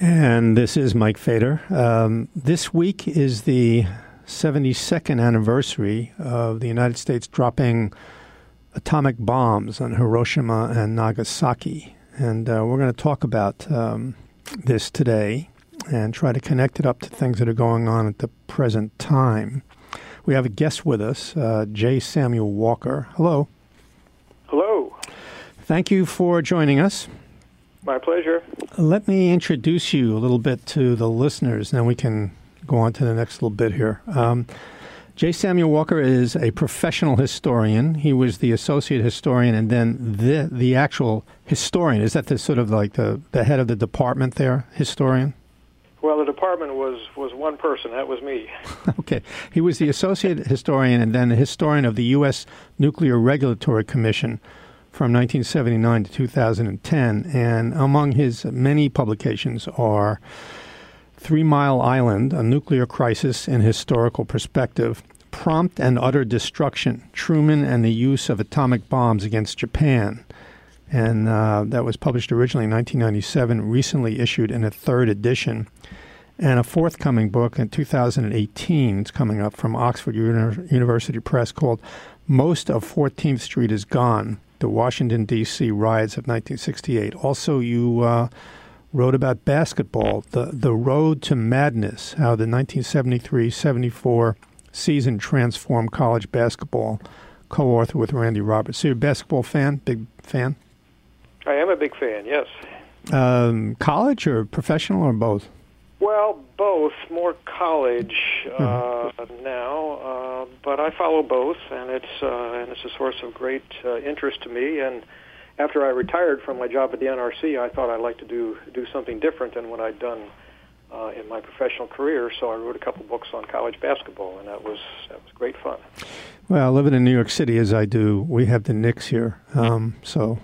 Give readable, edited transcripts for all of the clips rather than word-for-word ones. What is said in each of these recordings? And this is Mike Fader. This week is the 72nd anniversary of the United States dropping atomic bombs on Hiroshima and Nagasaki. And we're going to talk about this today and try to connect it up to things that are going on at the present time. We have a guest with us, J. Samuel Walker. Hello. Hello. Thank you for joining us. My pleasure. Let me introduce you a little bit to the listeners, and then we can go on to the next little bit here. J. Samuel Walker is a professional historian. He was the associate historian and then the actual historian. Is that the sort of like the head of the department there, historian? Well, the department was one person. That was me. Okay. He was the associate historian and then the historian of the U.S. Nuclear Regulatory Commission from 1979 to 2010, and among his many publications are 3 Mile Island, A Nuclear Crisis in Historical Perspective, Prompt and Utter Destruction, Truman and the Use of Atomic Bombs Against Japan, and that was published originally in 1997, recently issued in a third edition, and a forthcoming book in 2018, it's coming up from Oxford University Press, called Most of 14th Street is Gone, the Washington, D.C. riots of 1968. Also, you wrote about basketball, the road to madness, how the 1973-74 season transformed college basketball, co-author with Randy Roberts. So you're a basketball fan, big fan? I am a big fan, yes. College or professional or both? Well, both. More college now, but I follow both, and it's a source of great interest to me. And after I retired from my job at the NRC, I thought I'd like to do something different than what I'd done in my professional career. So I wrote a couple books on college basketball, and that was great fun. Well, living in New York City as I do, we have the Knicks here, so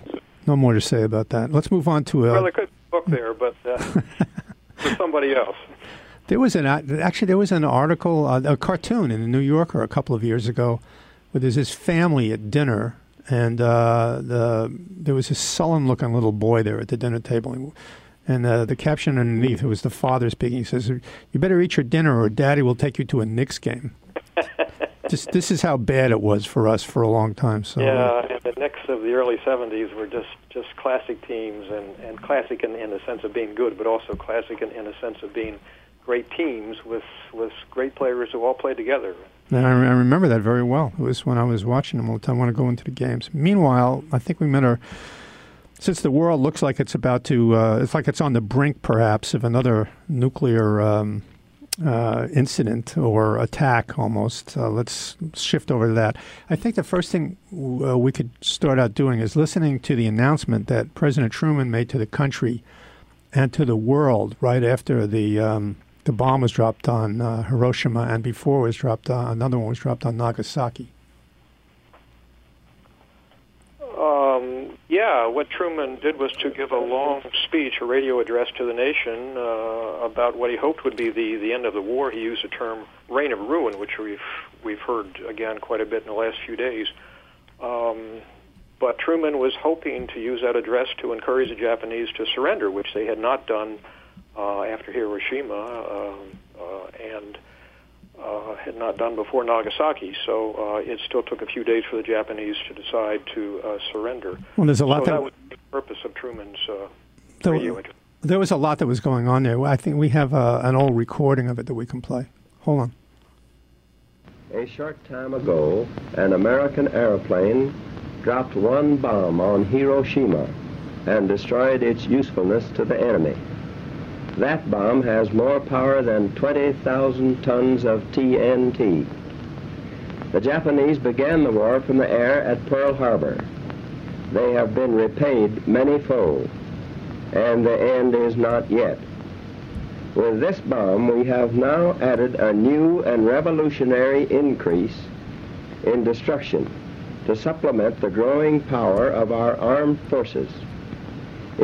no more to say about that. Let's move on to well, there could be a book there, but. For somebody else. There was an article, a cartoon in the New Yorker a couple of years ago, where there's this family at dinner, and there was this sullen-looking little boy there at the dinner table, and the caption underneath, it was the father speaking, he says, "You better eat your dinner, or Daddy will take you to a Knicks game." Just this is how bad it was for us for a long time. So yeah, the Knicks of the early 70s were just classic teams, and classic in the sense of being good, but also classic in the sense of being great teams with great players who all played together. And I remember that very well. It was when I was watching them all the time. I want to go into the games. Meanwhile, I think we met our. Since the world looks like it's about to, it's like it's on the brink, perhaps, of another nuclear. Incident or attack almost. Let's shift over to that. I think the first thing we could start out doing is listening to the announcement that President Truman made to the country and to the world right after the bomb was dropped on Hiroshima, and before it was dropped on, another one was dropped on Nagasaki. Yeah, what Truman did was to give a long speech, a radio address to the nation about what he hoped would be the end of the war. He used the term "reign of ruin," which we've heard again quite a bit in the last few days. But Truman was hoping to use that address to encourage the Japanese to surrender, which they had not done after Hiroshima and had not done before Nagasaki, so it still took a few days for the Japanese to decide to surrender. Well, there's a lot that was the purpose of Truman's radio. There was a lot that was going on there. I think we have an old recording of it that we can play. Hold on. A short time ago, an American airplane dropped one bomb on Hiroshima and destroyed its usefulness to the enemy. That bomb has more power than 20,000 tons of TNT. The Japanese began the war from the air at Pearl Harbor. They have been repaid many-fold, and the end is not yet. With this bomb, we have now added a new and revolutionary increase in destruction to supplement the growing power of our armed forces.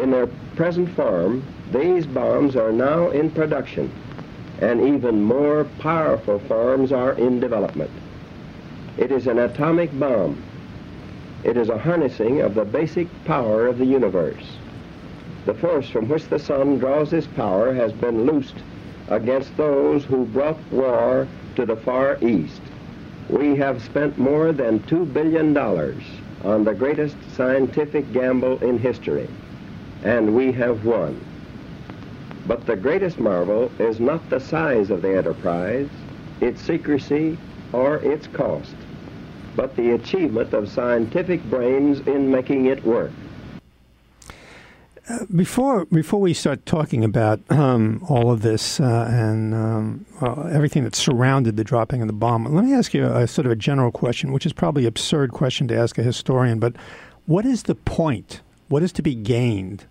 In their present form, these bombs are now in production, and even more powerful forms are in development. It is an atomic bomb. It is a harnessing of the basic power of the universe. The force from which the sun draws its power has been loosed against those who brought war to the Far East. We have spent more than $2 billion on the greatest scientific gamble in history, and we have won. But the greatest marvel is not the size of the enterprise, its secrecy, or its cost, but the achievement of scientific brains in making it work. Before we start talking about all of this and everything that surrounded the dropping of the bomb, let me ask you a sort of a general question, which is probably an absurd question to ask a historian, but what is the point? What is to be gained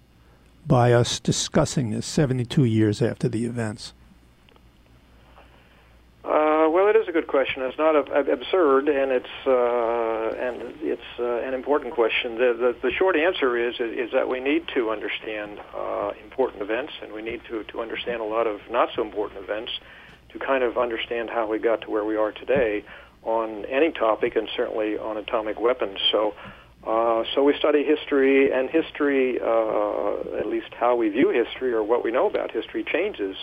by us discussing this 72 years after the events? Well, it is a good question. It's not absurd, and it's an important question. The short answer is that we need to understand important events, and we need to understand a lot of not so important events to kind of understand how we got to where we are today on any topic, and certainly on atomic weapons. So we study history, and history, at least how we view history or what we know about history, changes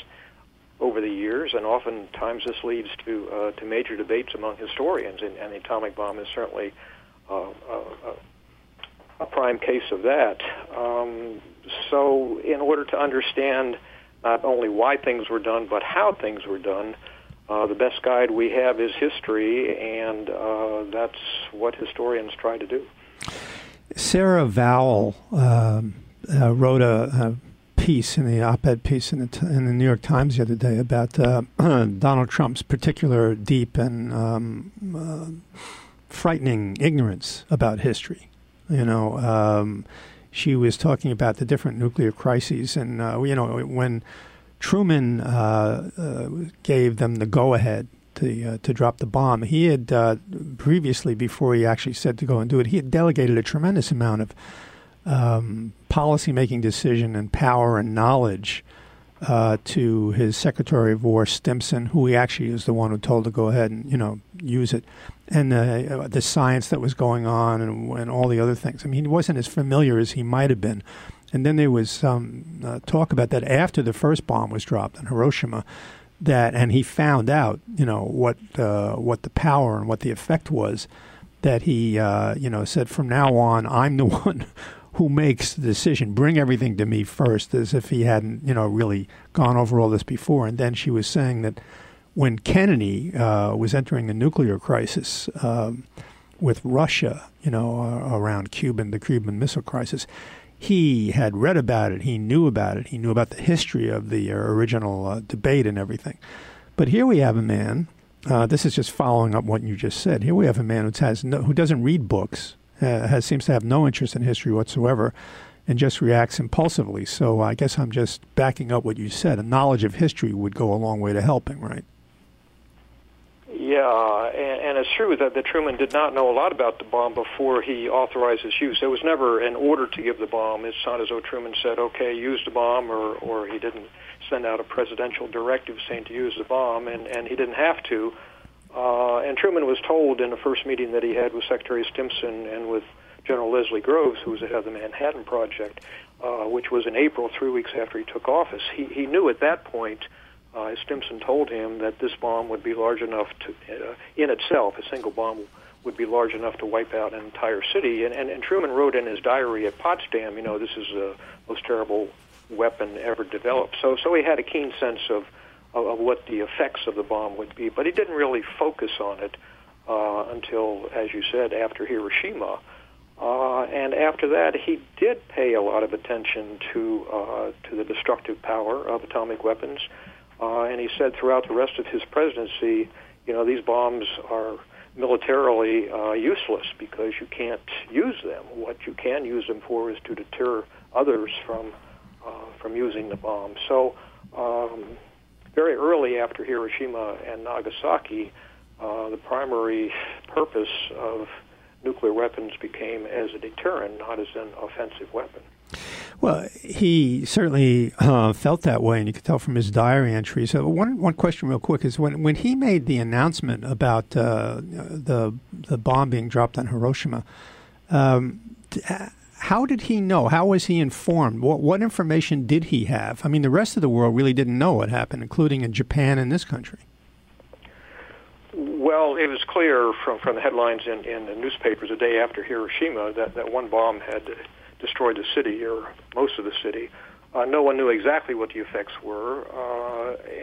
over the years, and oftentimes this leads to major debates among historians, and the atomic bomb is certainly a prime case of that. So in order to understand not only why things were done, but how things were done, the best guide we have is history, and that's what historians try to do. Sarah Vowell wrote a piece, in the op-ed piece in the New York Times the other day about Donald Trump's particular deep and frightening ignorance about history. You know, she was talking about the different nuclear crises, and you know, when Truman gave them the go-ahead to drop the bomb, he had previously, before he actually said to go and do it, he had delegated a tremendous amount of policy-making decision and power and knowledge to his Secretary of War, Stimson, who he actually is the one who told to go ahead and, you know, use it, and the science that was going on and all the other things. I mean, he wasn't as familiar as he might have been. And then there was talk about that after the first bomb was dropped in Hiroshima, that, and he found out, you know, what the power and what the effect was, that he, you know, said, from now on, I'm the one who makes the decision. Bring everything to me first, as if he hadn't, you know, really gone over all this before. And then she was saying that when Kennedy was entering the nuclear crisis with Russia, you know, around the Cuban Missile Crisis, he had read about it. He knew about it. He knew about the history of the original debate and everything. But here we have a man. This is just following up what you just said. Here we have a man who doesn't read books, seems to have no interest in history whatsoever, and just reacts impulsively. So I guess I'm just backing up what you said. A knowledge of history would go a long way to helping, right? Yeah, and it's true that Truman did not know a lot about the bomb before he authorized its use. There was never an order to give the bomb. It's not as though Truman said, okay, use the bomb, or he didn't send out a presidential directive saying to use the bomb, and he didn't have to. And Truman was told in the first meeting that he had with Secretary Stimson and with General Leslie Groves, who was the head of the Manhattan Project, which was in April, 3 weeks after he took office. He knew at that point, Stimson told him, that this bomb would be large enough to, in itself, a single bomb would be large enough to wipe out an entire city. And Truman wrote in his diary at Potsdam, you know, this is the most terrible weapon ever developed. So he had a keen sense of what the effects of the bomb would be, but he didn't really focus on it until, as you said, after Hiroshima. And after that, he did pay a lot of attention to the destructive power of atomic weapons, and he said throughout the rest of his presidency, you know, these bombs are militarily useless because you can't use them. What you can use them for is to deter others from using the bomb. So very early after Hiroshima and Nagasaki, the primary purpose of nuclear weapons became as a deterrent, not as an offensive weapon. Well, he certainly felt that way, and you could tell from his diary entries. So one question real quick is, when he made the announcement about the bomb being dropped on Hiroshima, how did he know? How was he informed? What information did he have? I mean, the rest of the world really didn't know what happened, including in Japan and this country. Well, it was clear from the headlines in the newspapers the day after Hiroshima that one bomb had destroyed the city, or most of the city. No one knew exactly what the effects were,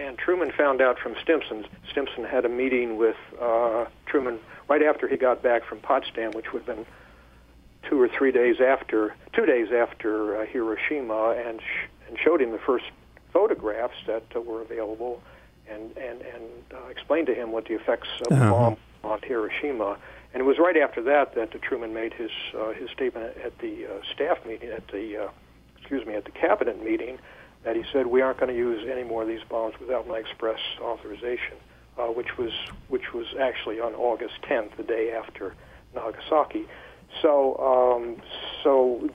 and Truman found out from Stimson. Stimson had a meeting with Truman right after he got back from Potsdam, which would have been 2 days after Hiroshima, and showed him the first photographs that were available, and explained to him what the effects of the bomb on Hiroshima. And it was right after that Truman made his statement at the staff meeting, at the cabinet meeting, that he said, we aren't going to use any more of these bombs without my express authorization, which was actually on August 10th, the day after Nagasaki. So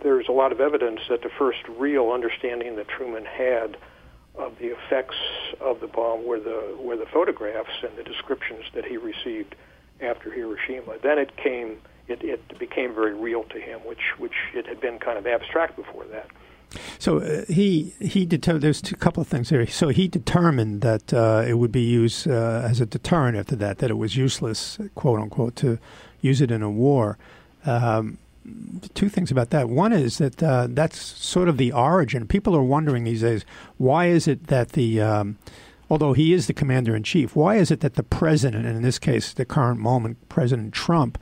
there's a lot of evidence that the first real understanding that Truman had of the effects of the bomb were the photographs and the descriptions that he received after Hiroshima. Then it became very real to him, which it had been kind of abstract before that. So he determined, there's a couple of things here. So he determined that it would be used as a deterrent after that it was useless, quote unquote, to use it in a war. Two things about that. One is that that's sort of the origin. People are wondering these days, why is it that although he is the commander in chief, why is it that the president, and in this case, the current moment, President Trump,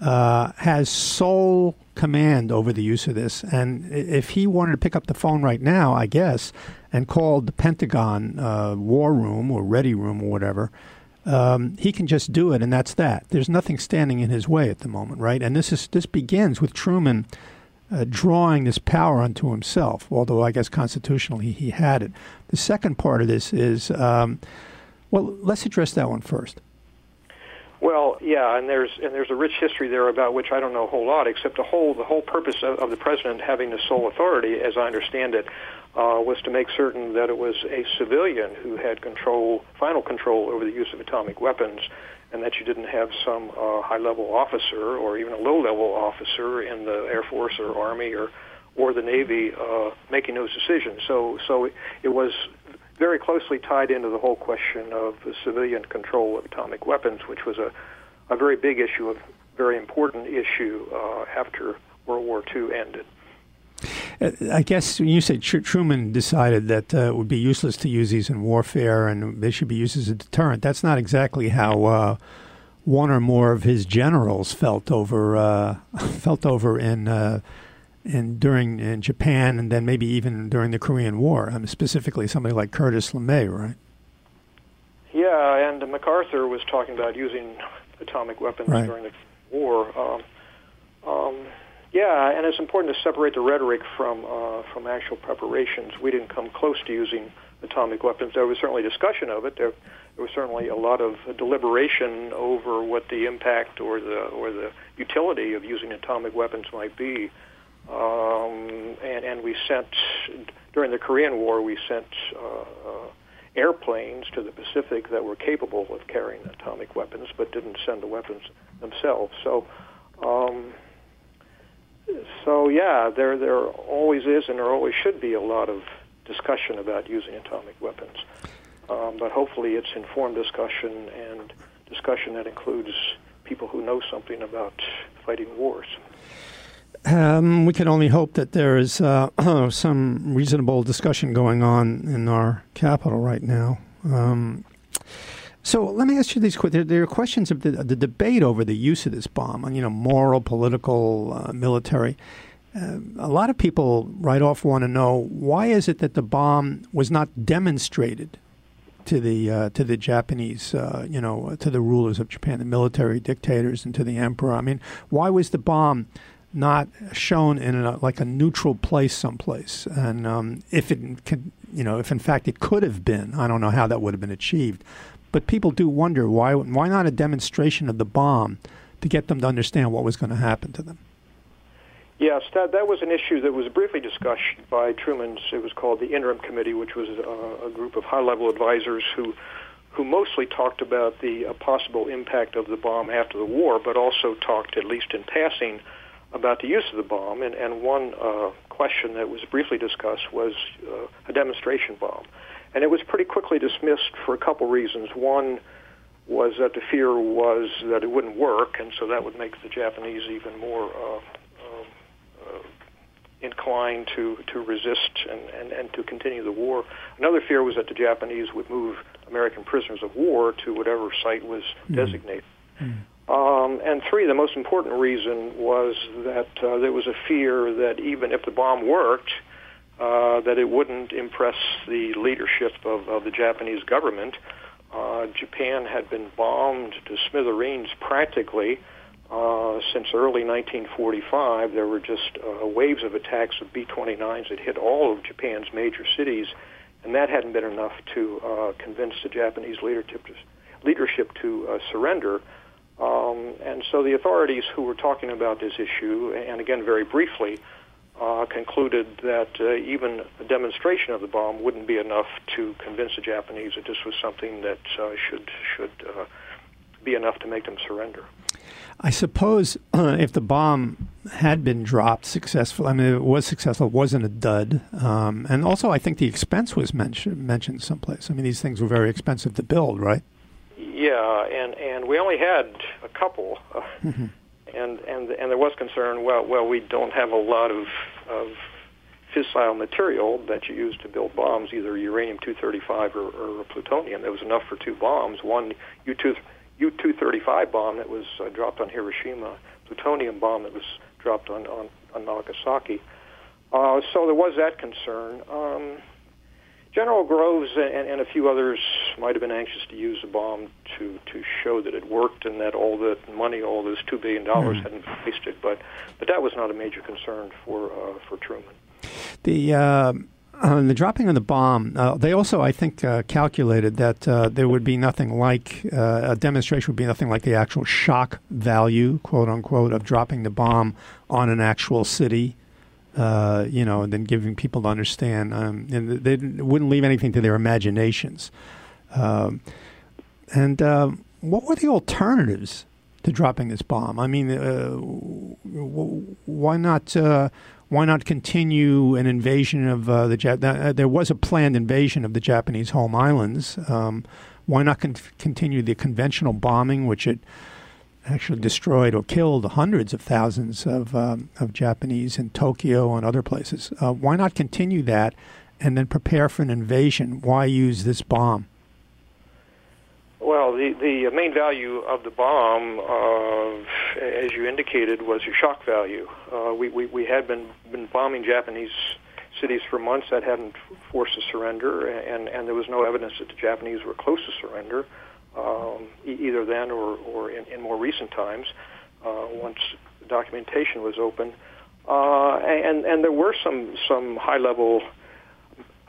has sole command over the use of this. And if he wanted to pick up the phone right now, I guess, and call the Pentagon War Room or Ready Room or whatever, he can just do it, and that's that. There's nothing standing in his way at the moment, right? And this begins with Truman drawing this power unto himself, although I guess constitutionally he had it. The second part of this is, well, let's address that one first. Well, yeah, and there's a rich history there about which I don't know a whole lot, except the whole purpose of the president having the sole authority, as I understand it, was to make certain that it was a civilian who had final control over the use of atomic weapons, and that you didn't have some high-level officer or even a low-level officer in the Air Force or Army or the Navy making those decisions. So it was very closely tied into the whole question of the civilian control of atomic weapons, which was a very big issue, a very important issue after World War II ended. I guess when you say Truman decided that it would be useless to use these in warfare and they should be used as a deterrent, that's not exactly how one or more of his generals felt over in during Japan, and then maybe even during the Korean War. I mean, specifically somebody like Curtis LeMay, right? Yeah, and MacArthur was talking about using atomic weapons during the war. Yeah, and it's important to separate the rhetoric from actual preparations. We didn't come close to using atomic weapons. There was certainly discussion of it. There was certainly a lot of deliberation over what the impact or the utility of using atomic weapons might be. And we sent, during the Korean War, airplanes to the Pacific that were capable of carrying atomic weapons, but didn't send the weapons themselves. So yeah, there always is and there always should be a lot of discussion about using atomic weapons. But hopefully it's informed discussion and discussion that includes people who know something about fighting wars. We can only hope that there is some reasonable discussion going on in our capital right now. So let me ask you these quick. There are questions of the debate over the use of this bomb, on, moral, political, military. A lot of people right off want to know, why is it that the bomb was not demonstrated to the Japanese, to the rulers of Japan, the military dictators, and to the emperor? I mean, why was the bomb not shown in a neutral place someplace? And if in fact it could have been, I don't know how that would have been achieved. But people do wonder, why not a demonstration of the bomb to get them to understand what was going to happen to them? Yes, that was an issue that was briefly discussed by Truman's, it was called the Interim Committee, which was a group of high-level advisors who mostly talked about the possible impact of the bomb after the war, but also talked, at least in passing, about the use of the bomb, and one question that was briefly discussed was a demonstration bomb. And it was pretty quickly dismissed for a couple reasons. One was that the fear was that it wouldn't work, and so that would make the Japanese even more inclined to resist and to continue the war. Another fear was that the Japanese would move American prisoners of war to whatever site was designated. Mm-hmm. And three, the most important reason was that there was a fear that even if the bomb worked, that it wouldn't impress the leadership of the Japanese government. Japan had been bombed to smithereens practically since early 1945. There were just waves of attacks of B-29s that hit all of Japan's major cities, and that hadn't been enough to convince the Japanese leadership to surrender. And so the authorities who were talking about this issue, and again very briefly, concluded that even a demonstration of the bomb wouldn't be enough to convince the Japanese that this was something that should be enough to make them surrender. I suppose if the bomb had been dropped successfully, I mean, it was successful, it wasn't a dud. And also I think the expense was mentioned someplace. I mean, these things were very expensive to build, right? Yeah, and we only had a couple, and there was concern. Well, we don't have a lot of fissile material that you use to build bombs, either uranium-235 or plutonium. There was enough for two bombs. One U-235 bomb that was dropped on Hiroshima plutonium bomb that was dropped on Nagasaki. So there was that concern. General Groves and a few others might have been anxious to use the bomb to show that it worked and that all the money, all those $2 billion hadn't been wasted. But that was not a major concern for Truman. The dropping of the bomb, they also, I think, calculated that there would be nothing like, a demonstration would be nothing like the actual shock value, quote unquote, of dropping the bomb on an actual city. You know, and then giving people to understand, and they wouldn't leave anything to their imaginations. What were the alternatives to dropping this bomb? I mean, why not continue an invasion of there was a planned invasion of the Japanese home islands. Why not continue the conventional bombing, which it actually destroyed or killed hundreds of thousands of Japanese in Tokyo and other places. Why not continue that and then prepare for an invasion? Why use this bomb? Well, the main value of the bomb, as you indicated, was your shock value. We had been bombing Japanese cities for months. That hadn't forced a surrender, and there was no evidence that the Japanese were close to surrender. Either then or in more recent times, once documentation was open, and there were some high-level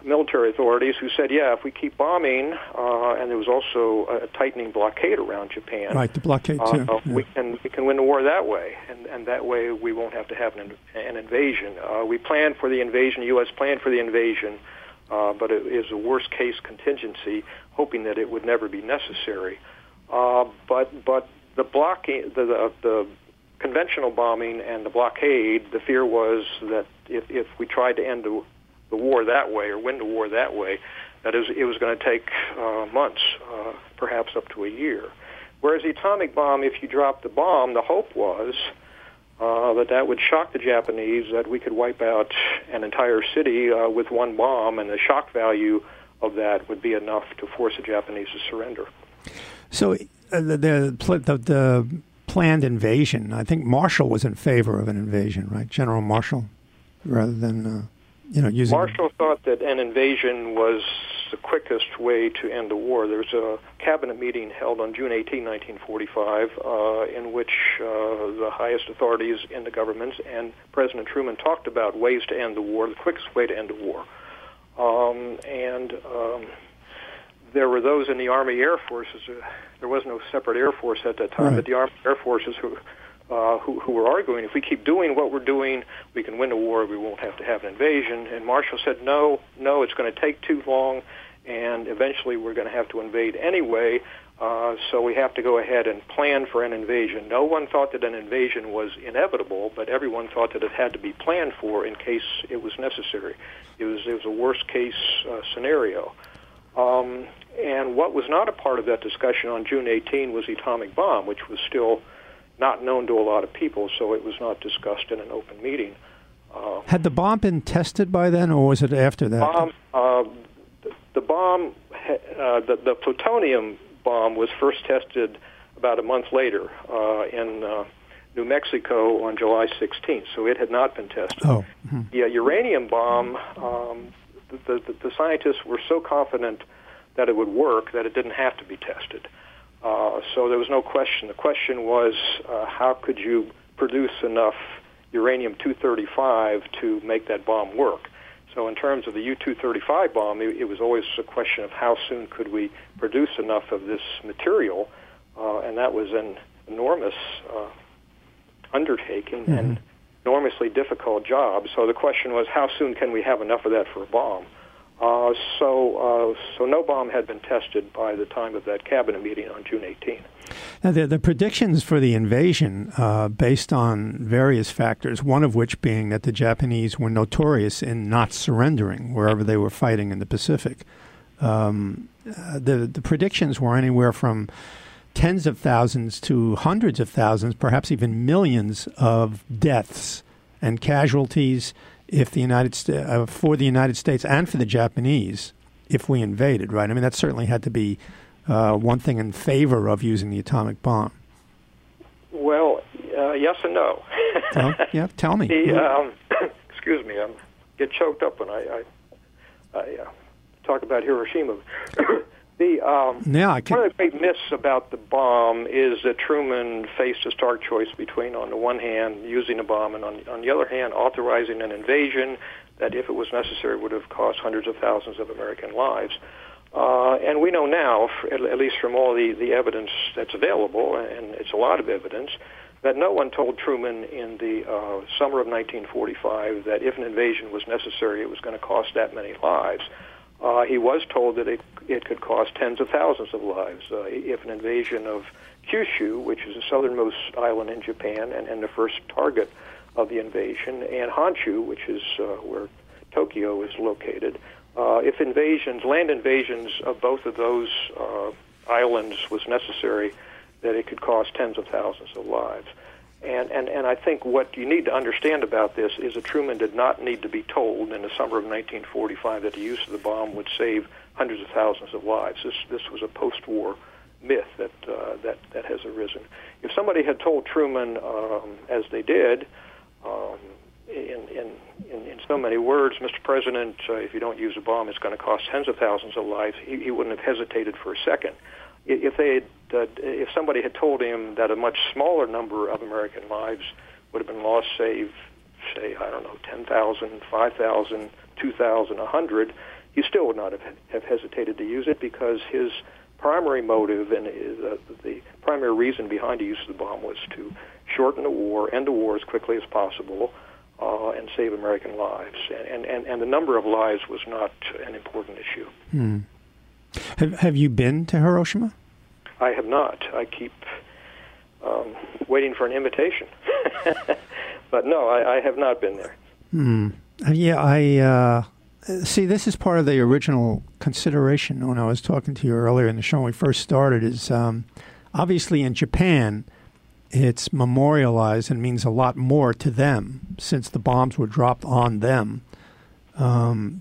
military authorities who said, yeah, if we keep bombing, and there was also a tightening blockade around Japan. Right, the blockade too. Yeah. We can win the war that way, and that way we won't have to have an invasion. We planned for the invasion. The U.S. planned for the invasion. But it is a worst-case contingency, hoping that it would never be necessary. But the blocking, the conventional bombing and the blockade, the fear was that if we tried to end the war that way or win the war that way, that it was going to take months, perhaps up to a year. Whereas the atomic bomb, if you dropped the bomb, the hope was that would shock the Japanese, that we could wipe out an entire city with one bomb, and the shock value of that would be enough to force the Japanese to surrender. So the planned invasion, I think Marshall was in favor of an invasion, right? General Marshall, rather than, using... Marshall thought that an invasion was the quickest way to end the war. There was a cabinet meeting held on June 18, 1945, in which the highest authorities in the governments and President Truman talked about ways to end the war, the quickest way to end the war. There were those in the Army Air Forces. There was no separate Air Force at that time, right. But the Army Air Forces who were arguing, if we keep doing what we're doing, we can win the war, we won't have to have an invasion. And Marshall said, no, it's going to take too long, and eventually we're going to have to invade anyway, so we have to go ahead and plan for an invasion. No one thought that an invasion was inevitable, but everyone thought that it had to be planned for in case it was necessary. It was a worst-case scenario. And what was not a part of that discussion on June 18 was the atomic bomb, which was still not known to a lot of people, so it was not discussed in an open meeting. Had the bomb been tested by then, or was it after that? The plutonium bomb was first tested about a month later in New Mexico on July 16th, so it had not been tested. Oh. Mm-hmm. Yeah, uranium bomb, the scientists were so confident that it would work that it didn't have to be tested. So there was no question. The question was, how could you produce enough uranium-235 to make that bomb work? So in terms of the U-235 bomb, it was always a question of how soon could we produce enough of this material, and that was an enormous undertaking and enormously difficult job. So the question was, how soon can we have enough of that for a bomb? So no bomb had been tested by the time of that cabinet meeting on June 18. Now, the predictions for the invasion, based on various factors, one of which being that the Japanese were notorious in not surrendering wherever they were fighting in the Pacific. The predictions were anywhere from tens of thousands to hundreds of thousands, perhaps even millions of deaths and casualties. If the for the United States and for the Japanese, if we invaded, right? I mean, that certainly had to be one thing in favor of using the atomic bomb. Well, Yes and no. Oh, yeah, tell me. Excuse me, I get choked up when I talk about Hiroshima. One of the great myths about the bomb is that Truman faced a stark choice between, on the one hand, using a bomb, and on the other hand, authorizing an invasion that, if it was necessary, would have cost hundreds of thousands of American lives. And we know now, at least from all the evidence that's available, and it's a lot of evidence, that no one told Truman in the summer of 1945 that if an invasion was necessary, it was going to cost that many lives. He was told that it could cost tens of thousands of lives if an invasion of Kyushu, which is the southernmost island in Japan and the first target of the invasion, and Honshu, which is where Tokyo is located, if land invasions of both of those islands was necessary, that it could cost tens of thousands of lives. And I think what you need to understand about this is that Truman did not need to be told in the summer of 1945 that the use of the bomb would save hundreds of thousands of lives. This was a post-war myth that has arisen. If somebody had told Truman, as they did, in so many words, Mr. President, if you don't use a bomb, it's going to cost tens of thousands of lives, he wouldn't have hesitated for a second. If somebody had told him that a much smaller number of American lives would have been lost, say, I don't know, 10,000, 5,000, 2,000, 100, he still would not have hesitated to use it, because his primary motive and the primary reason behind the use of the bomb was to shorten the war, end the war as quickly as possible, and save American lives. And the number of lives was not an important issue. Hmm. Have you been to Hiroshima? I have not. I keep waiting for an invitation. But no, I have not been there. Mm. Yeah, I see, this is part of the original consideration when I was talking to you earlier in the show when we first started is obviously in Japan, it's memorialized and means a lot more to them since the bombs were dropped on them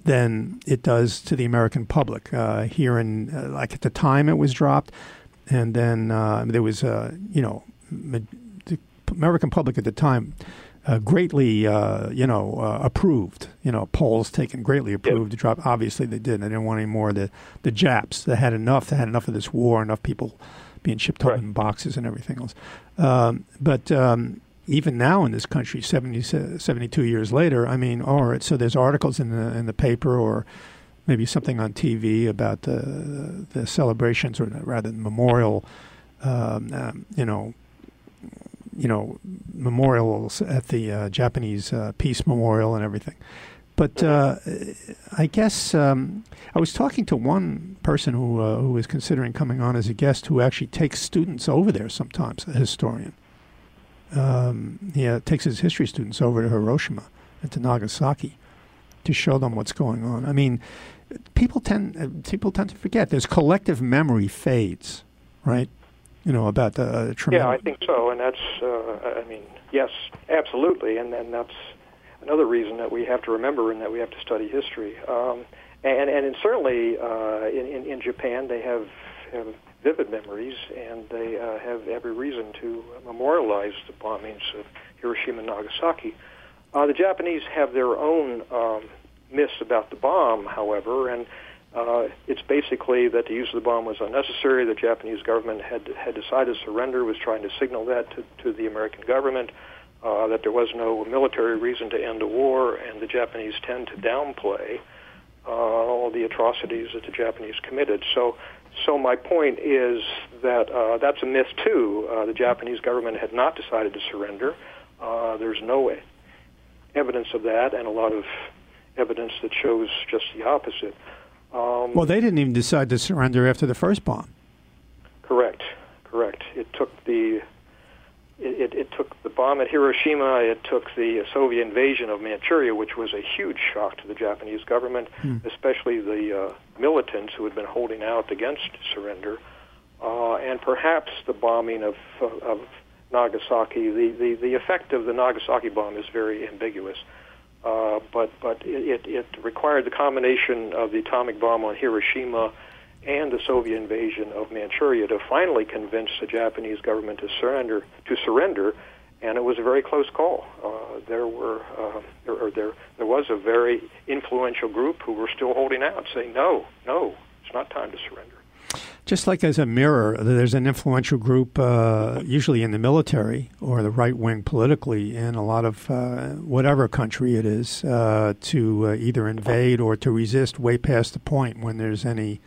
than it does to the American public. Here in, like at the time it was dropped, and then there was, the American public at the time greatly, approved. Polls taken greatly approved the drop. Obviously they didn't. They didn't want any more. The Japs, they had enough of this war, enough people being shipped home in boxes and everything else. Even now in this country, 72 years later, I mean, all right, so there's articles in the paper or maybe something on TV about the celebrations, or rather the memorial, memorials at the Japanese Peace Memorial and everything. But I guess I was talking to one person who is considering coming on as a guest, who actually takes students over there sometimes, a historian. He takes his history students over to Hiroshima and to Nagasaki to show them what's going on. I mean, people tend to forget. There's collective memory fades, right? About the tremendous. Yeah, I think so, and that's. Yes, absolutely, and that's another reason that we have to remember and that we have to study history. And certainly in Japan, they have vivid memories, and they have every reason to memorialize the bombings of Hiroshima and Nagasaki. The Japanese have their own myths about the bomb, however, and it's basically that the use of the bomb was unnecessary. The Japanese government had decided to surrender, was trying to signal that to the American government, that there was no military reason to end the war, and the Japanese tend to downplay all the atrocities that the Japanese committed. So my point is that that's a myth, too. The Japanese government had not decided to surrender. There's no evidence of that, and a lot of evidence that shows just the opposite. Well, they didn't even decide to surrender after the first bomb. Correct. It took the bomb at Hiroshima. It took the Soviet invasion of Manchuria, which was a huge shock to the Japanese government, especially the militants who had been holding out against surrender, and perhaps the bombing of Nagasaki. The effect of the Nagasaki bomb is very ambiguous, but it required the combination of the atomic bomb on Hiroshima and the Soviet invasion of Manchuria to finally convince the Japanese government to surrender, and it was a very close call. There was a very influential group who were still holding out, saying, no, it's not time to surrender. Just like as a mirror, there's an influential group, usually in the military or the right wing politically, in a lot of whatever country it is, to either invade or to resist way past the point when there's any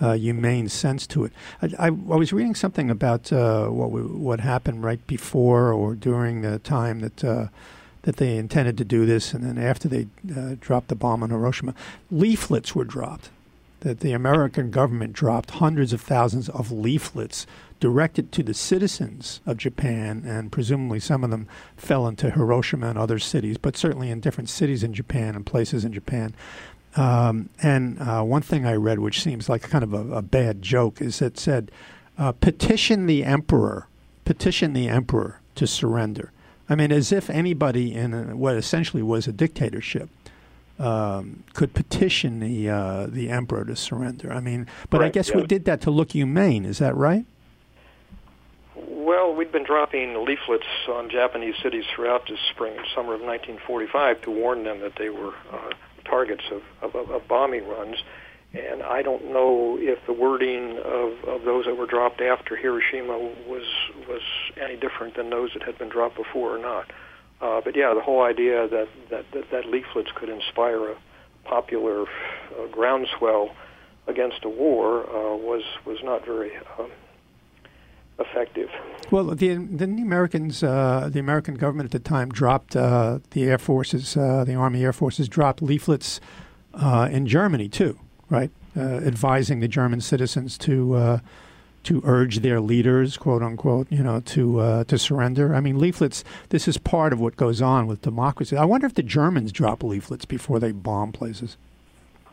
humane sense to it. I was reading something about what happened right before or during the time that that they intended to do this, and then after they dropped the bomb on Hiroshima, leaflets were dropped. That the American government dropped hundreds of thousands of leaflets directed to the citizens of Japan, and presumably some of them fell into Hiroshima and other cities, but certainly in different cities in Japan and places in Japan. One thing I read, which seems like kind of a bad joke, is it said, petition the emperor to surrender. I mean, as if anybody in what essentially was a dictatorship could petition the emperor to surrender. I mean, but right, I guess we did that to look humane. Is that right? Well, we'd been dropping leaflets on Japanese cities throughout the spring and summer of 1945 to warn them that they were targets of bombing runs. And I don't know if the wording of those that were dropped after Hiroshima was any different than those that had been dropped before or not. But yeah, the whole idea that leaflets could inspire a popular groundswell against a war was not very effective. Well, the American government at the time dropped the Army Air Forces dropped leaflets in Germany too, right? Advising the German citizens to urge their leaders, quote unquote, to surrender. I mean, leaflets, this is part of what goes on with democracy. I wonder if the Germans drop leaflets before they bomb places.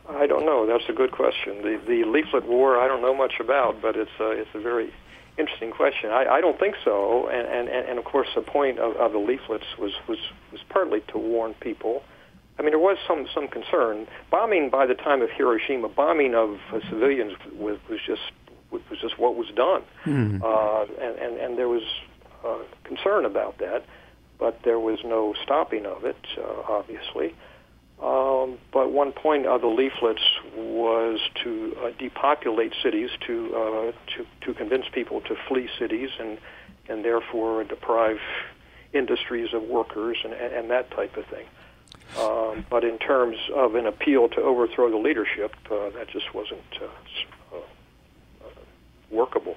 I don't know. That's a good question. The leaflet war, I don't know much about, but it's a very interesting question. I don't think so. And of course, the point of the leaflets was partly to warn people. I mean, there was some concern. Bombing by the time of Hiroshima, bombing of civilians was just what was done, and there was concern about that, but there was no stopping of it, obviously. But one point of the leaflets was to depopulate cities, to convince people to flee cities, and therefore deprive industries of workers and that type of thing. But in terms of an appeal to overthrow the leadership, that just wasn't workable.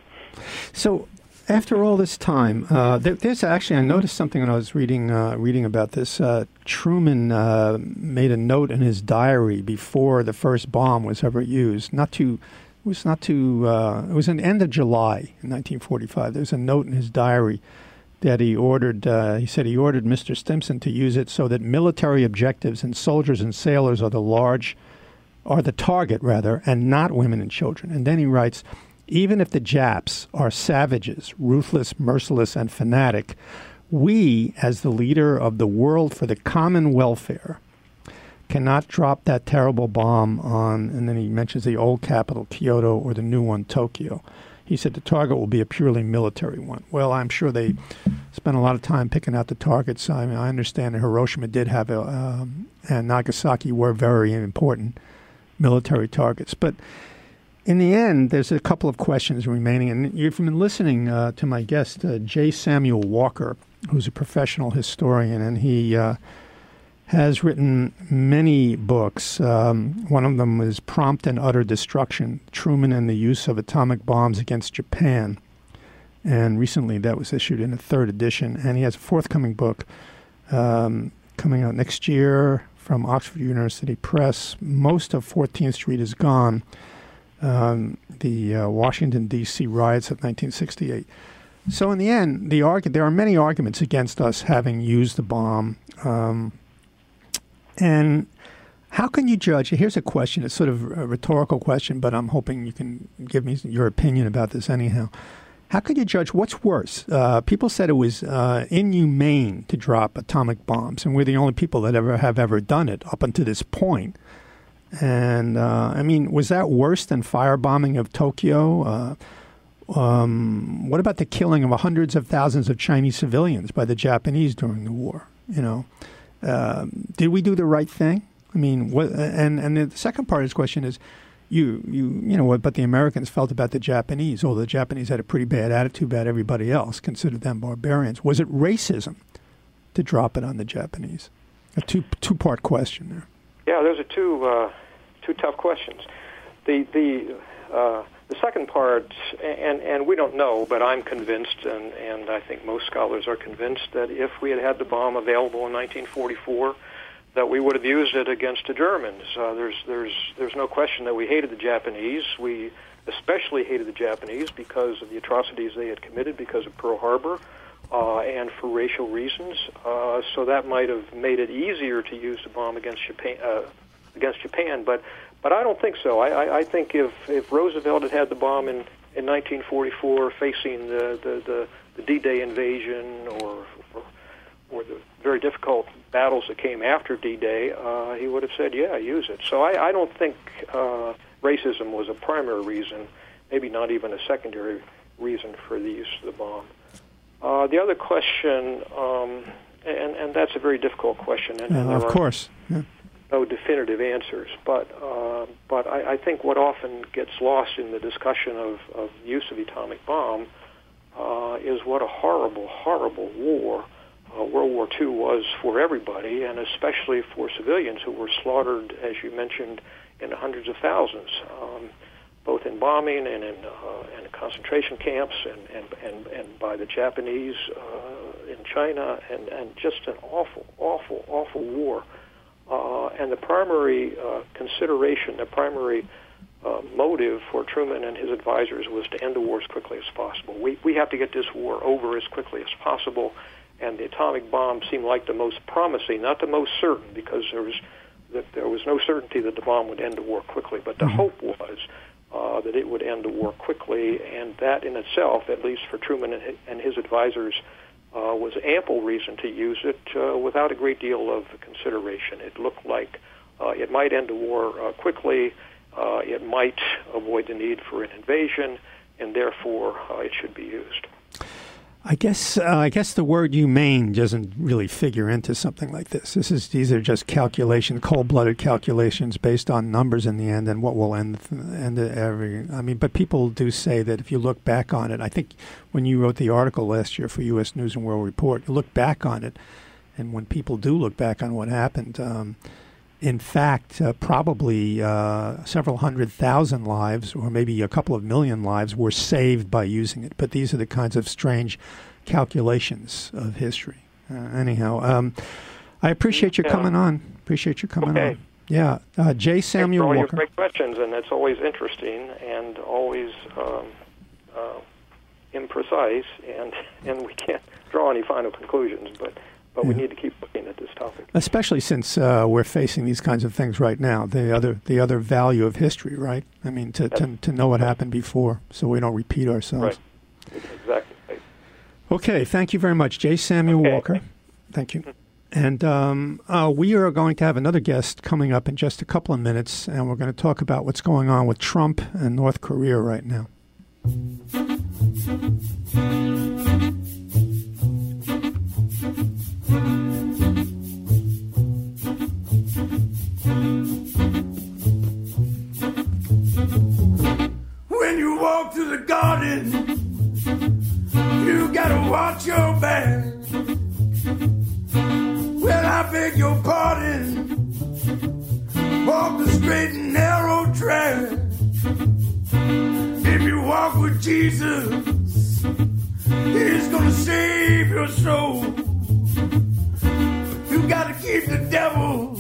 So after all this time, there's actually, I noticed something when I was reading about this. Truman made a note in his diary before the first bomb was ever used. It was in the end of July in 1945. There's a note in his diary that he ordered Mr. Stimson to use it so that military objectives and soldiers and sailors are the target, rather, and not women and children. And then he writes, "Even if the Japs are savages, ruthless, merciless, and fanatic, we, as the leader of the world for the common welfare, cannot drop that terrible bomb on," and then he mentions the old capital, Kyoto, or the new one, Tokyo. He said the target will be a purely military one. Well, I'm sure they spent a lot of time picking out the targets. I mean, I understand that Hiroshima did have, and Nagasaki were very important military targets, but in the end, there's a couple of questions remaining. And you've been listening to my guest, J. Samuel Walker, who's a professional historian, and he has written many books. One of them is Prompt and Utter Destruction, Truman and the Use of Atomic Bombs Against Japan. And recently that was issued in a third edition. And he has a forthcoming book coming out next year from Oxford University Press. Most of 14th Street is gone. The Washington, D.C. riots of 1968. So in the end, there are many arguments against us having used the bomb. And how can you judge? Here's a question. It's sort of a rhetorical question, but I'm hoping you can give me your opinion about this anyhow. How could you judge what's worse? People said it was inhumane to drop atomic bombs, and we're the only people that have ever done it up until this point. And, I mean, was that worse than firebombing of Tokyo? What about the killing of hundreds of thousands of Chinese civilians by the Japanese during the war? You know, did we do the right thing? I mean, what, and the second part of this question is, you know, what the Americans felt about the Japanese. Although the Japanese had a pretty bad attitude about everybody else, considered them barbarians. Was it racism to drop it on the Japanese? A two-part question there. Yeah, those are two tough questions. The second part, and we don't know, but I'm convinced, and I think most scholars are convinced, that if we had had the bomb available in 1944, that we would have used it against the Germans. There's no question that we hated the Japanese. We especially hated the Japanese because of the atrocities they had committed because of Pearl Harbor, and for racial reasons. So that might have made it easier to use the bomb against Japan, but I don't think so. I think if Roosevelt had the bomb in 1944, facing the D-Day invasion or the very difficult battles that came after D-Day, he would have said, yeah, use it. So I don't think racism was a primary reason, maybe not even a secondary reason for the use of the bomb. The other question, and that's a very difficult question. And of course. Yeah. No definitive answers, but I think what often gets lost in the discussion of use of the atomic bomb is what a horrible, horrible war World War II was for everybody, and especially for civilians who were slaughtered, as you mentioned, in hundreds of thousands, both in bombing and in concentration camps and by the Japanese in China, and just an awful, awful, awful war. And the primary consideration, the primary motive for Truman and his advisors was to end the war as quickly as possible. We have to get this war over as quickly as possible, and the atomic bomb seemed like the most promising, not the most certain, because there was no certainty that the bomb would end the war quickly, but the hope was that it would end the war quickly, and that in itself, at least for Truman and his advisors, was ample reason to use it without a great deal of consideration. It looked like it might end the war quickly, it might avoid the need for an invasion, and therefore it should be used. I guess the word humane doesn't really figure into something like this. These are just calculations, cold-blooded calculations based on numbers in the end, and what will end every. I mean, but people do say that if you look back on it, I think when you wrote the article last year for U.S. News and World Report, you look back on it, and when people do look back on what happened, in fact, probably several hundred thousand lives or maybe a couple of million lives were saved by using it. But these are the kinds of strange calculations of history. Anyhow, I appreciate you coming on. Okay. Yeah. J. Samuel Walker. Thanks for all your great questions, and it's always interesting and always imprecise, and we can't draw any final conclusions, but we need to keep looking at this topic, especially since we're facing these kinds of things right now. The other value of history, right? I mean, to know what happened before, so we don't repeat ourselves. Right. Exactly. Okay. Thank you very much, J. Samuel Walker. Thank you. And we are going to have another guest coming up in just a couple of minutes, and we're going to talk about what's going on with Trump and North Korea right now. When you walk through the garden, you gotta watch your back. Well, I beg your pardon, walk the straight and narrow track. If you walk with Jesus, He's gonna save your soul. You gotta keep the devil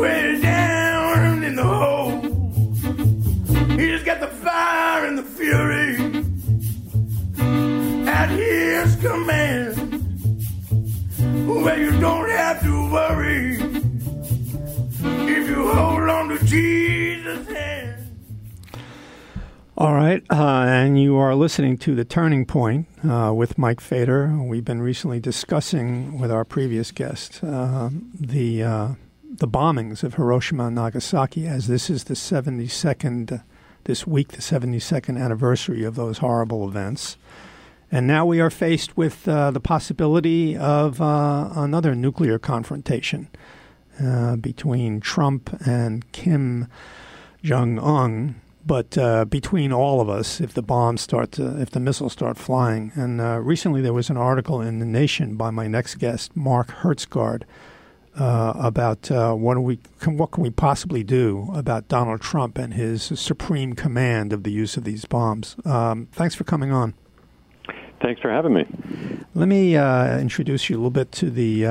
way down in the hole. He's got the fire and the fury at his command, where you don't have to worry if you hold on to Jesus' hand. All right, and you are listening to The Turning Point with Mike Fader. We've been recently discussing with our previous guest the bombings of Hiroshima and Nagasaki, as this is the 72nd this week, the 72nd anniversary of those horrible events. And now we are faced with the possibility of another nuclear confrontation between Trump and Kim Jong-un, but between all of us if the bombs start to, if the missiles start flying. And recently there was an article in The Nation by my next guest, Mark Hertzgaard, about what can we possibly do about Donald Trump and his supreme command of the use of these bombs. Thanks for coming on. Thanks for having me. Let me introduce you a little bit to the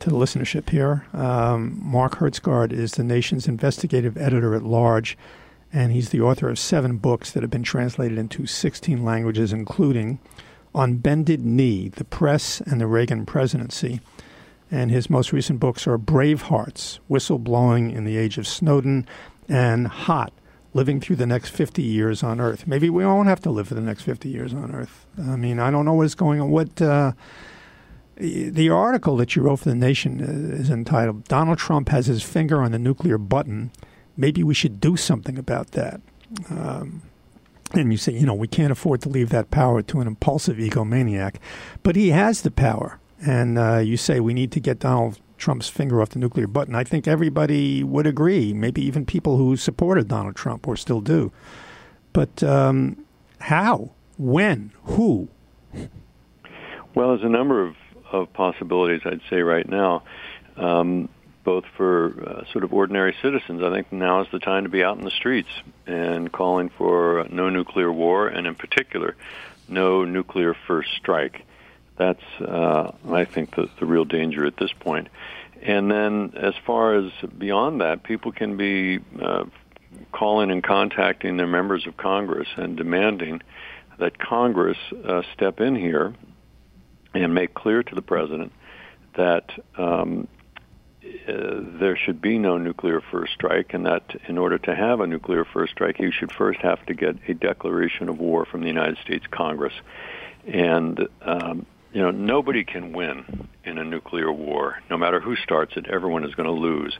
listenership here. Mark Hertzgaard is The Nation's investigative editor at large, and he's the author of 7 books that have been translated into 16 languages, including On Bended Knee, The Press and the Reagan Presidency. And his most recent books are Brave Hearts, Whistleblowing in the Age of Snowden, and Hot, Living Through the Next 50 Years on Earth. Maybe we won't have to live for the next 50 years on Earth. I mean, I don't know what's going on. The article that you wrote for The Nation is entitled, Donald Trump Has His Finger on the Nuclear Button. Maybe we should do something about that. And you say, you know, we can't afford to leave that power to an impulsive egomaniac. But he has the power. And you say we need to get Donald Trump's finger off the nuclear button. I think everybody would agree, maybe even people who supported Donald Trump or still do. But how? When? Who? Well, there's a number of possibilities, I'd say, right now, both for sort of ordinary citizens. I think now is the time to be out in the streets and calling for no nuclear war, and in particular, no nuclear first strike. That's, I think, the real danger at this point. And then as far as beyond that, people can be calling and contacting their members of Congress and demanding that Congress step in here and make clear to the president that there should be no nuclear first strike, and that in order to have a nuclear first strike, he should first have to get a declaration of war from the United States Congress. And you know, nobody can win in a nuclear war. No matter who starts it, everyone is going to lose.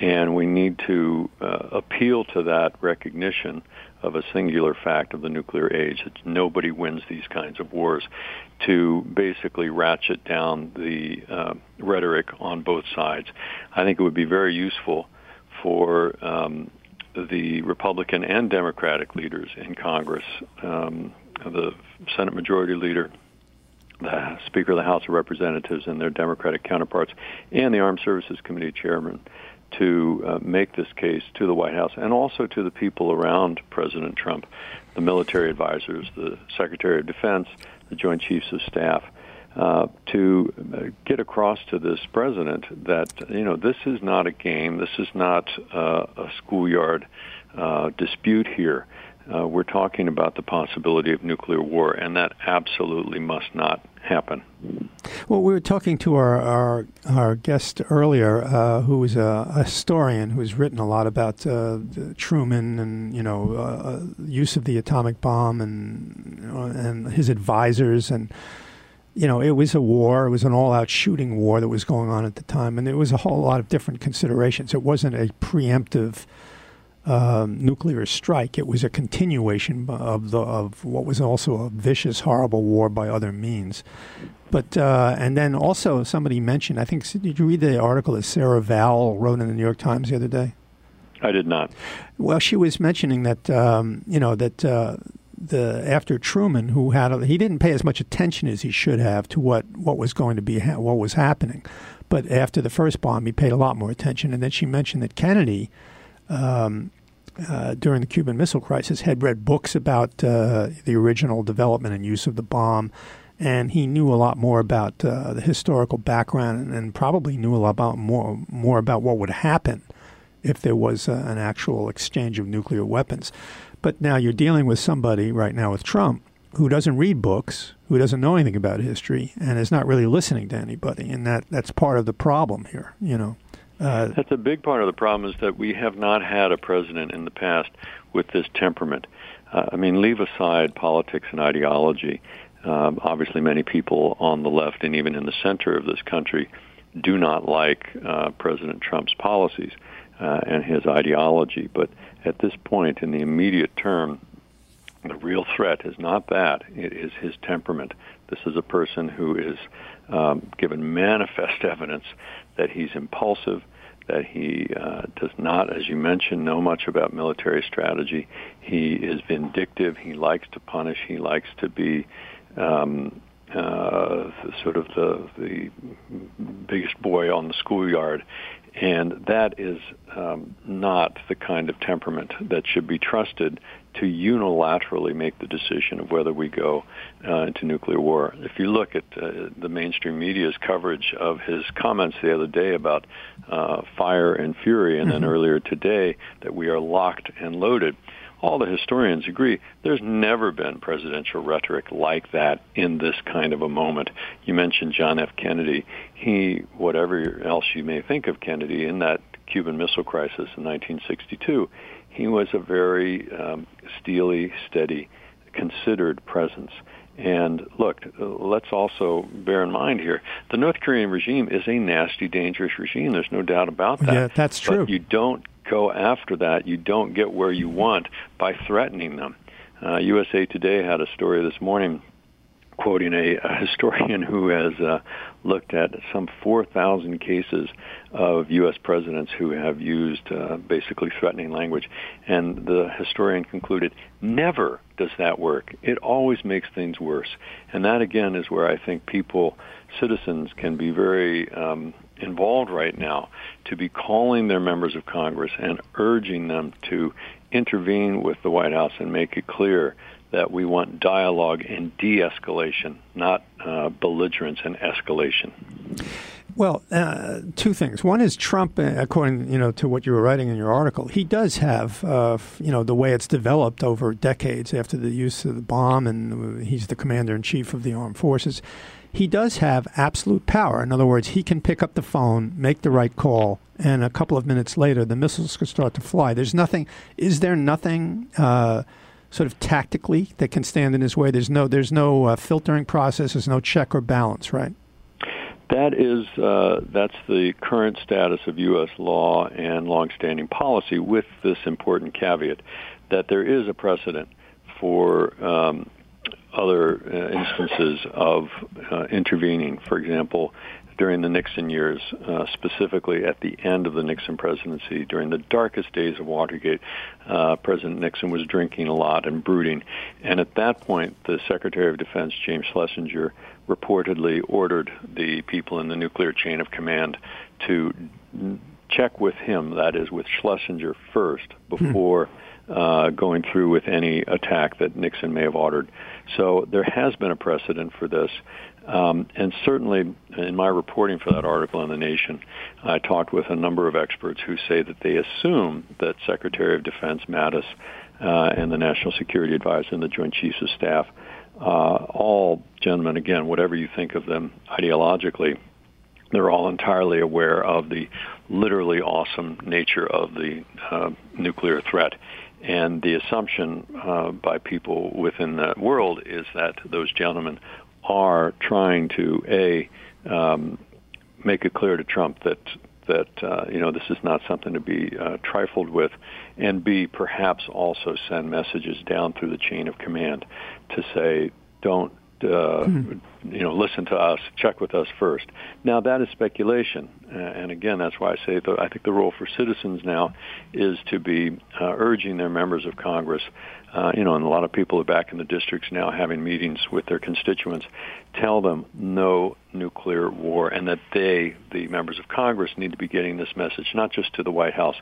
And we need to appeal to that recognition of a singular fact of the nuclear age, that nobody wins these kinds of wars, to basically ratchet down the rhetoric on both sides. I think it would be very useful for the Republican and Democratic leaders in Congress, the Senate Majority Leader, the Speaker of the House of Representatives and their Democratic counterparts, and the Armed Services Committee Chairman, to make this case to the White House and also to the people around President Trump, the military advisors, the Secretary of Defense, the Joint Chiefs of Staff, to get across to this president that, you know, this is not a game, this is not a schoolyard dispute here. We're talking about the possibility of nuclear war, and that absolutely must not happen. Well, we were talking to our guest earlier, who is a historian who's written a lot about Truman and, you know, use of the atomic bomb and his advisors. And, you know, it was a war. It was an all-out shooting war that was going on at the time, and there was a whole lot of different considerations. It wasn't a preemptive nuclear strike. It was a continuation of what was also a vicious, horrible war by other means. But and then also somebody mentioned, I think, did you read the article that Sarah Vowell wrote in the New York Times the other day? I did not. Well, she was mentioning that you know, that after Truman, who had he didn't pay as much attention as he should have to what was going to be what was happening, but after the first bomb, he paid a lot more attention. And then she mentioned that Kennedy, during the Cuban Missile Crisis, had read books about the original development and use of the bomb, and he knew a lot more about the historical background, and probably knew a lot about more about what would happen if there was an actual exchange of nuclear weapons. But now you're dealing with somebody right now with Trump who doesn't read books, who doesn't know anything about history, and is not really listening to anybody, and that's part of the problem here, you know. That's a big part of the problem, is that we have not had a president in the past with this temperament. I mean, leave aside politics and ideology. Obviously, many people on the left and even in the center of this country do not like President Trump's policies. and his ideology. But at this point, in the immediate term, the real threat is not that. It is his temperament. This is a person who is given manifest evidence that he's impulsive, that he does not, as you mentioned, know much about military strategy. He is vindictive. He likes to punish. He likes to be sort of the biggest boy on the schoolyard. And that is not the kind of temperament that should be trusted to unilaterally make the decision of whether we go into nuclear war. If you look at the mainstream media's coverage of his comments the other day about fire and fury, and then earlier today that we are locked and loaded, all the historians agree there's never been presidential rhetoric like that in this kind of a moment. You mentioned John F. Kennedy. He, whatever else you may think of Kennedy, in that Cuban Missile Crisis in 1962, he was a very steely, steady, considered presence. And look, let's also bear in mind here, the North Korean regime is a nasty, dangerous regime. There's no doubt about that. Yeah, that's true. But you don't go after that. You don't get where you want by threatening them. USA Today had a story this morning quoting a historian who has looked at some 4,000 cases of U.S. presidents who have used basically threatening language. And the historian concluded, never does that work. It always makes things worse. And that, again, is where I think people, citizens, can be very involved right now, to be calling their members of Congress and urging them to intervene with the White House and make it clear that we want dialogue and de-escalation, not belligerence and escalation. Well, two things. One is Trump, according to what you were writing in your article, he does have, the way it's developed over decades after the use of the bomb, and he's the commander-in-chief of the armed forces. He does have absolute power. In other words, he can pick up the phone, make the right call, and a couple of minutes later, the missiles could start to fly. Is there nothing sort of tactically that can stand in his way? There's no filtering process. There's no check or balance, right? That is, that's the current status of U.S. law and longstanding policy, with this important caveat that there is a precedent for other instances of intervening. For example, during the Nixon years, specifically at the end of the Nixon presidency, during the darkest days of Watergate, President Nixon was drinking a lot and brooding. And at that point, the Secretary of Defense, James Schlesinger, reportedly ordered the people in the nuclear chain of command to check with him, that is, with Schlesinger first, before going through with any attack that Nixon may have ordered. So there has been a precedent for this. And certainly in my reporting for that article on The Nation, I talked with a number of experts who say that they assume that Secretary of Defense Mattis and the National Security Advisor and the Joint Chiefs of Staff, all gentlemen, again, whatever you think of them ideologically, they're all entirely aware of the literally awesome nature of the nuclear threat. And the assumption by people within that world is that those gentlemen are trying to, make it clear to Trump that this is not something to be trifled with, and B, perhaps also send messages down through the chain of command to say, don't, listen to us, check with us first. Now, that is speculation. And again, that's why I say that I think the role for citizens now is to be urging their members of Congress, and a lot of people are back in the districts now having meetings with their constituents, tell them no nuclear war, and that they, the members of Congress, need to be getting this message, not just to the White House,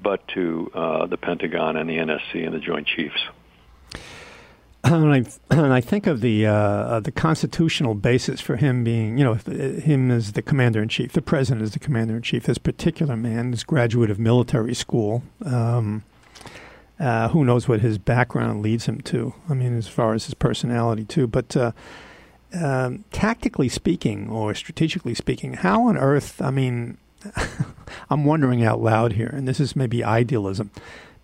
but to the Pentagon and the NSC and the Joint Chiefs. And I think of the constitutional basis for him being, him as the commander-in-chief, the president is the commander-in-chief. This particular man is graduate of military school. Who knows what his background leads him to? I mean, as far as his personality, too. But tactically speaking, or strategically speaking, how on earth, I mean, I'm wondering out loud here, and this is maybe idealism,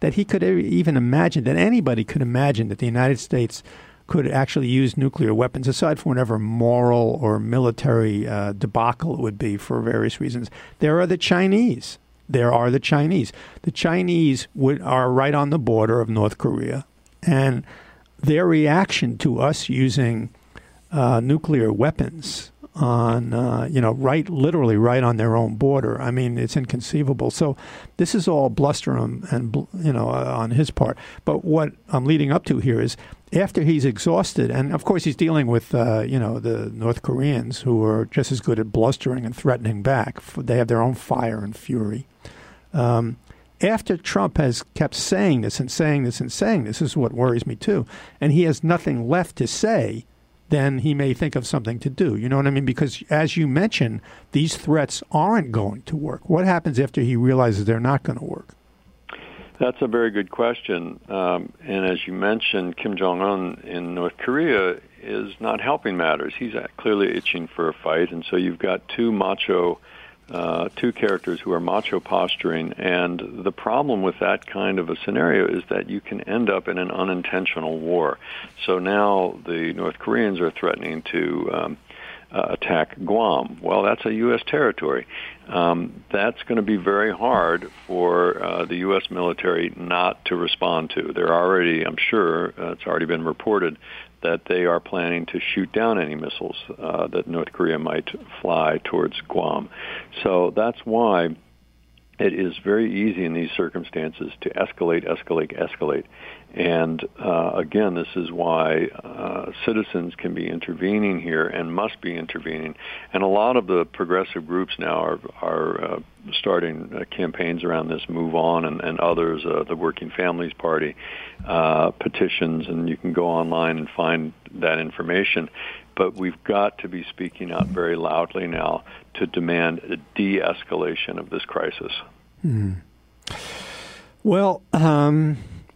that he could even imagine, that anybody could imagine, that the United States could actually use nuclear weapons, aside from whatever moral or military debacle it would be for various reasons. There are the Chinese. there are the Chinese. The Chinese are right on the border of North Korea, and their reaction to us using nuclear weapons on, literally right on their own border. I mean, it's inconceivable. So this is all bluster on his part. But what I'm leading up to here is after he's exhausted, and of course he's dealing with, the North Koreans who are just as good at blustering and threatening back. They have their own fire and fury. After Trump has kept saying this and saying this and saying this is what worries me too, and he has nothing left to say, then he may think of something to do. You know what I mean? Because as you mentioned, these threats aren't going to work. What happens after he realizes they're not going to work? That's a very good question. And as you mentioned, Kim Jong-un in North Korea is not helping matters. He's clearly itching for a fight. And so you've got two characters who are macho posturing. And the problem with that kind of a scenario is that you can end up in an unintentional war. So now the North Koreans are threatening to attack Guam. Well, that's a U.S. territory. That's going to be very hard for the U.S. military not to respond to. They're already, I'm sure, it's already been reported, that they are planning to shoot down any missiles that North Korea might fly towards Guam. So that's why it is very easy in these circumstances to escalate. And again, this is why citizens can be intervening here and must be intervening. And a lot of the progressive groups now are starting campaigns around this, Move On and others, the Working Families Party petitions, and you can go online and find that information. But we've got to be speaking out very loudly now to demand a de-escalation of this crisis. Well,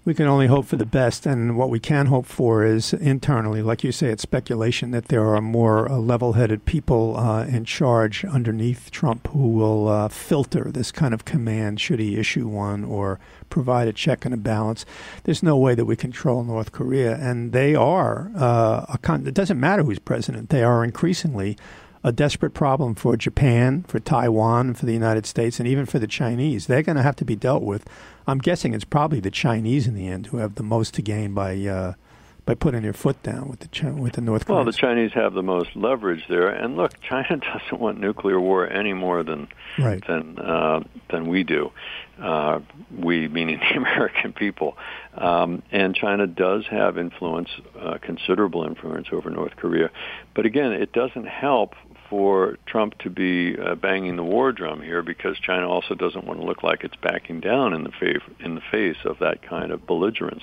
we can only hope for the best, and what we can hope for is internally, like you say, it's speculation that there are more level-headed people in charge underneath Trump who will filter this kind of command should he issue one or provide a check and a balance. There's no way that we control North Korea, and they are, it doesn't matter who's president, they are increasingly a desperate problem for Japan, for Taiwan, for the United States, and even for the Chinese. They're going to have to be dealt with. I'm guessing it's probably the Chinese in the end who have the most to gain by putting their foot down with the North Koreans. Well, the Chinese have the most leverage there. And look, China doesn't want nuclear war any more than we do. We meaning the American people. And China does have influence, considerable influence over North Korea. But again, it doesn't help for Trump to be banging the war drum here, because China also doesn't want to look like it's backing down in the face of that kind of belligerence.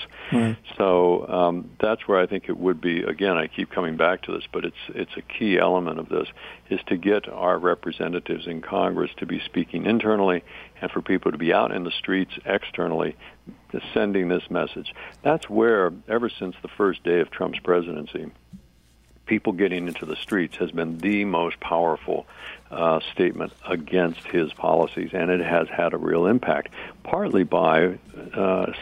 So that's where I think it would be, again, I keep coming back to this, but it's a key element of this, is to get our representatives in Congress to be speaking internally and for people to be out in the streets externally sending this message. That's where, ever since the first day of Trump's presidency, people getting into the streets has been the most powerful statement against his policies, and it has had a real impact, partly by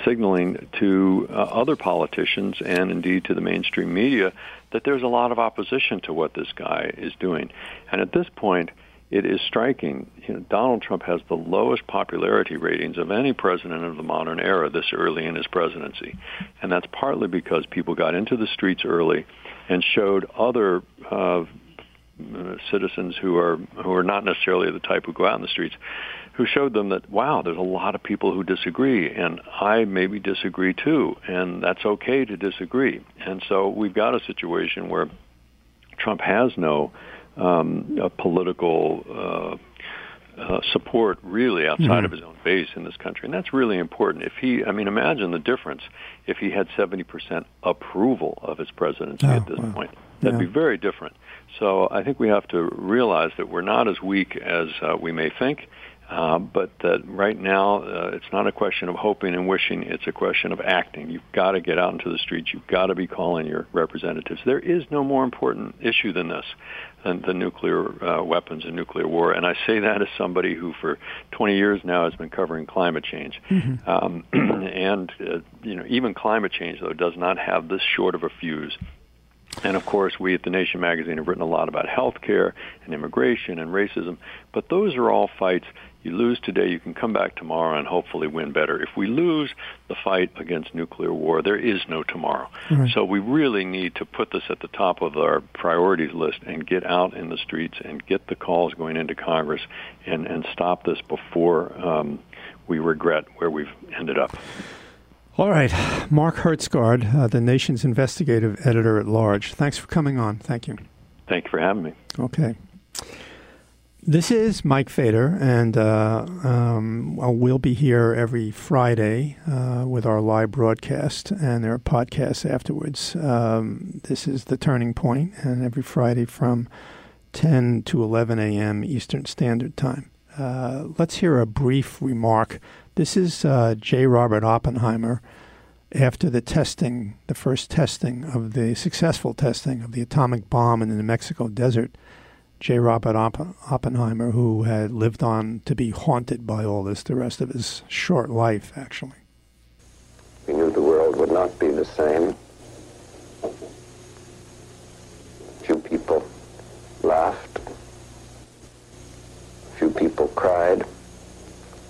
signaling to other politicians and indeed to the mainstream media that there's a lot of opposition to what this guy is doing. And at this point, it is striking. Donald Trump has the lowest popularity ratings of any president of the modern era this early in his presidency, and that's partly because people got into the streets early and showed other citizens who are not necessarily the type who go out in the streets, who showed them that, wow, there's a lot of people who disagree, and I maybe disagree too, and that's okay to disagree. And so we've got a situation where Trump has no political support really outside of his own base in this country. And that's really important. Imagine the difference if he had 70% approval of his presidency at this point. That'd be very different. So I think we have to realize that we're not as weak as we may think, but that right now it's not a question of hoping and wishing. It's a question of acting. You've got to get out into the streets. You've got to be calling your representatives. There is no more important issue than this. And the nuclear weapons and nuclear war. And I say that as somebody who for 20 years now has been covering climate change. And even climate change, though, does not have this short of a fuse. And, of course, we at The Nation magazine have written a lot about health care and immigration and racism. But those are all fights. You lose today, you can come back tomorrow and hopefully win better. If we lose the fight against nuclear war, there is no tomorrow. Right. So we really need to put this at the top of our priorities list and get out in the streets and get the calls going into Congress and stop this before we regret where we've ended up. All right. Mark Hertzgaard, The Nation's investigative editor at large. Thanks for coming on. Thank you. Thank you for having me. Okay. This is Mike Fader, and we'll be here every Friday with our live broadcast, and there are podcasts afterwards. This is The Turning Point, and every Friday from 10 to 11 a.m. Eastern Standard Time. Let's hear a brief remark. This is J. Robert Oppenheimer after the successful testing of the atomic bomb in the New Mexico desert. J. Robert Oppenheimer, who had lived on to be haunted by all this the rest of his short life, actually. We knew the world would not be the same. Few people laughed. Few people cried.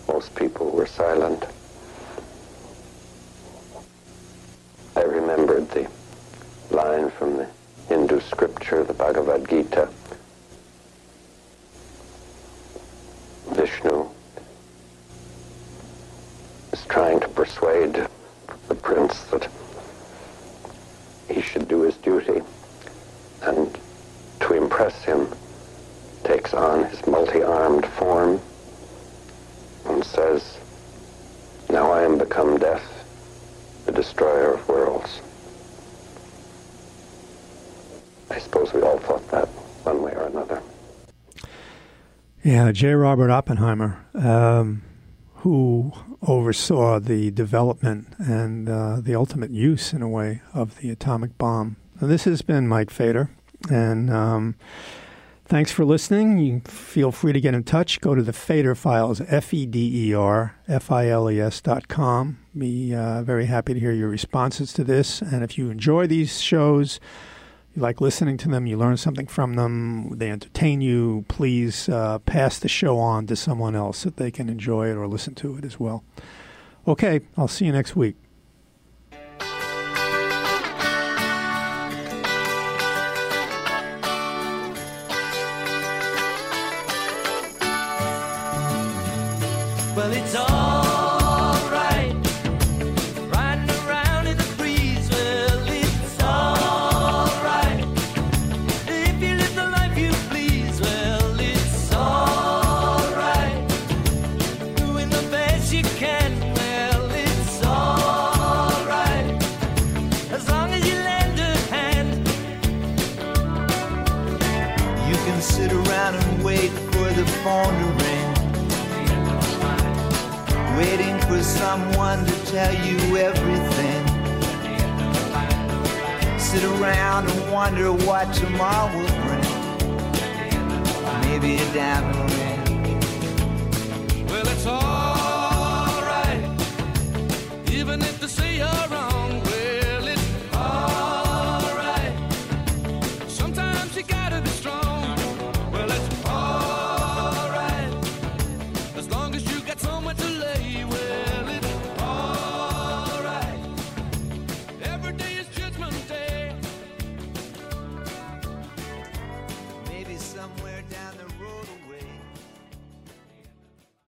Most people were silent. I remembered the line from the Hindu scripture, the Bhagavad Gita. Vishnu is trying to persuade the prince that he should do his duty, and to impress him takes on his multi-armed form and says, "Now I am become death, the destroyer of worlds." I suppose we all thought that one way or another. Yeah, J. Robert Oppenheimer, who oversaw the development and the ultimate use, in a way, of the atomic bomb. Now, this has been Mike Fader, and thanks for listening. You feel free to get in touch. Go to the Fader Files, FEDERFILES.com. Be very happy to hear your responses to this. And if you enjoy these shows, you like listening to them, you learn something from them, they entertain you, please pass the show on to someone else so they can enjoy it or listen to it as well. Okay, I'll see you next week. Well, it's all waiting for someone to tell you everything. Sit around and wonder what tomorrow will bring. Maybe a diamond ring.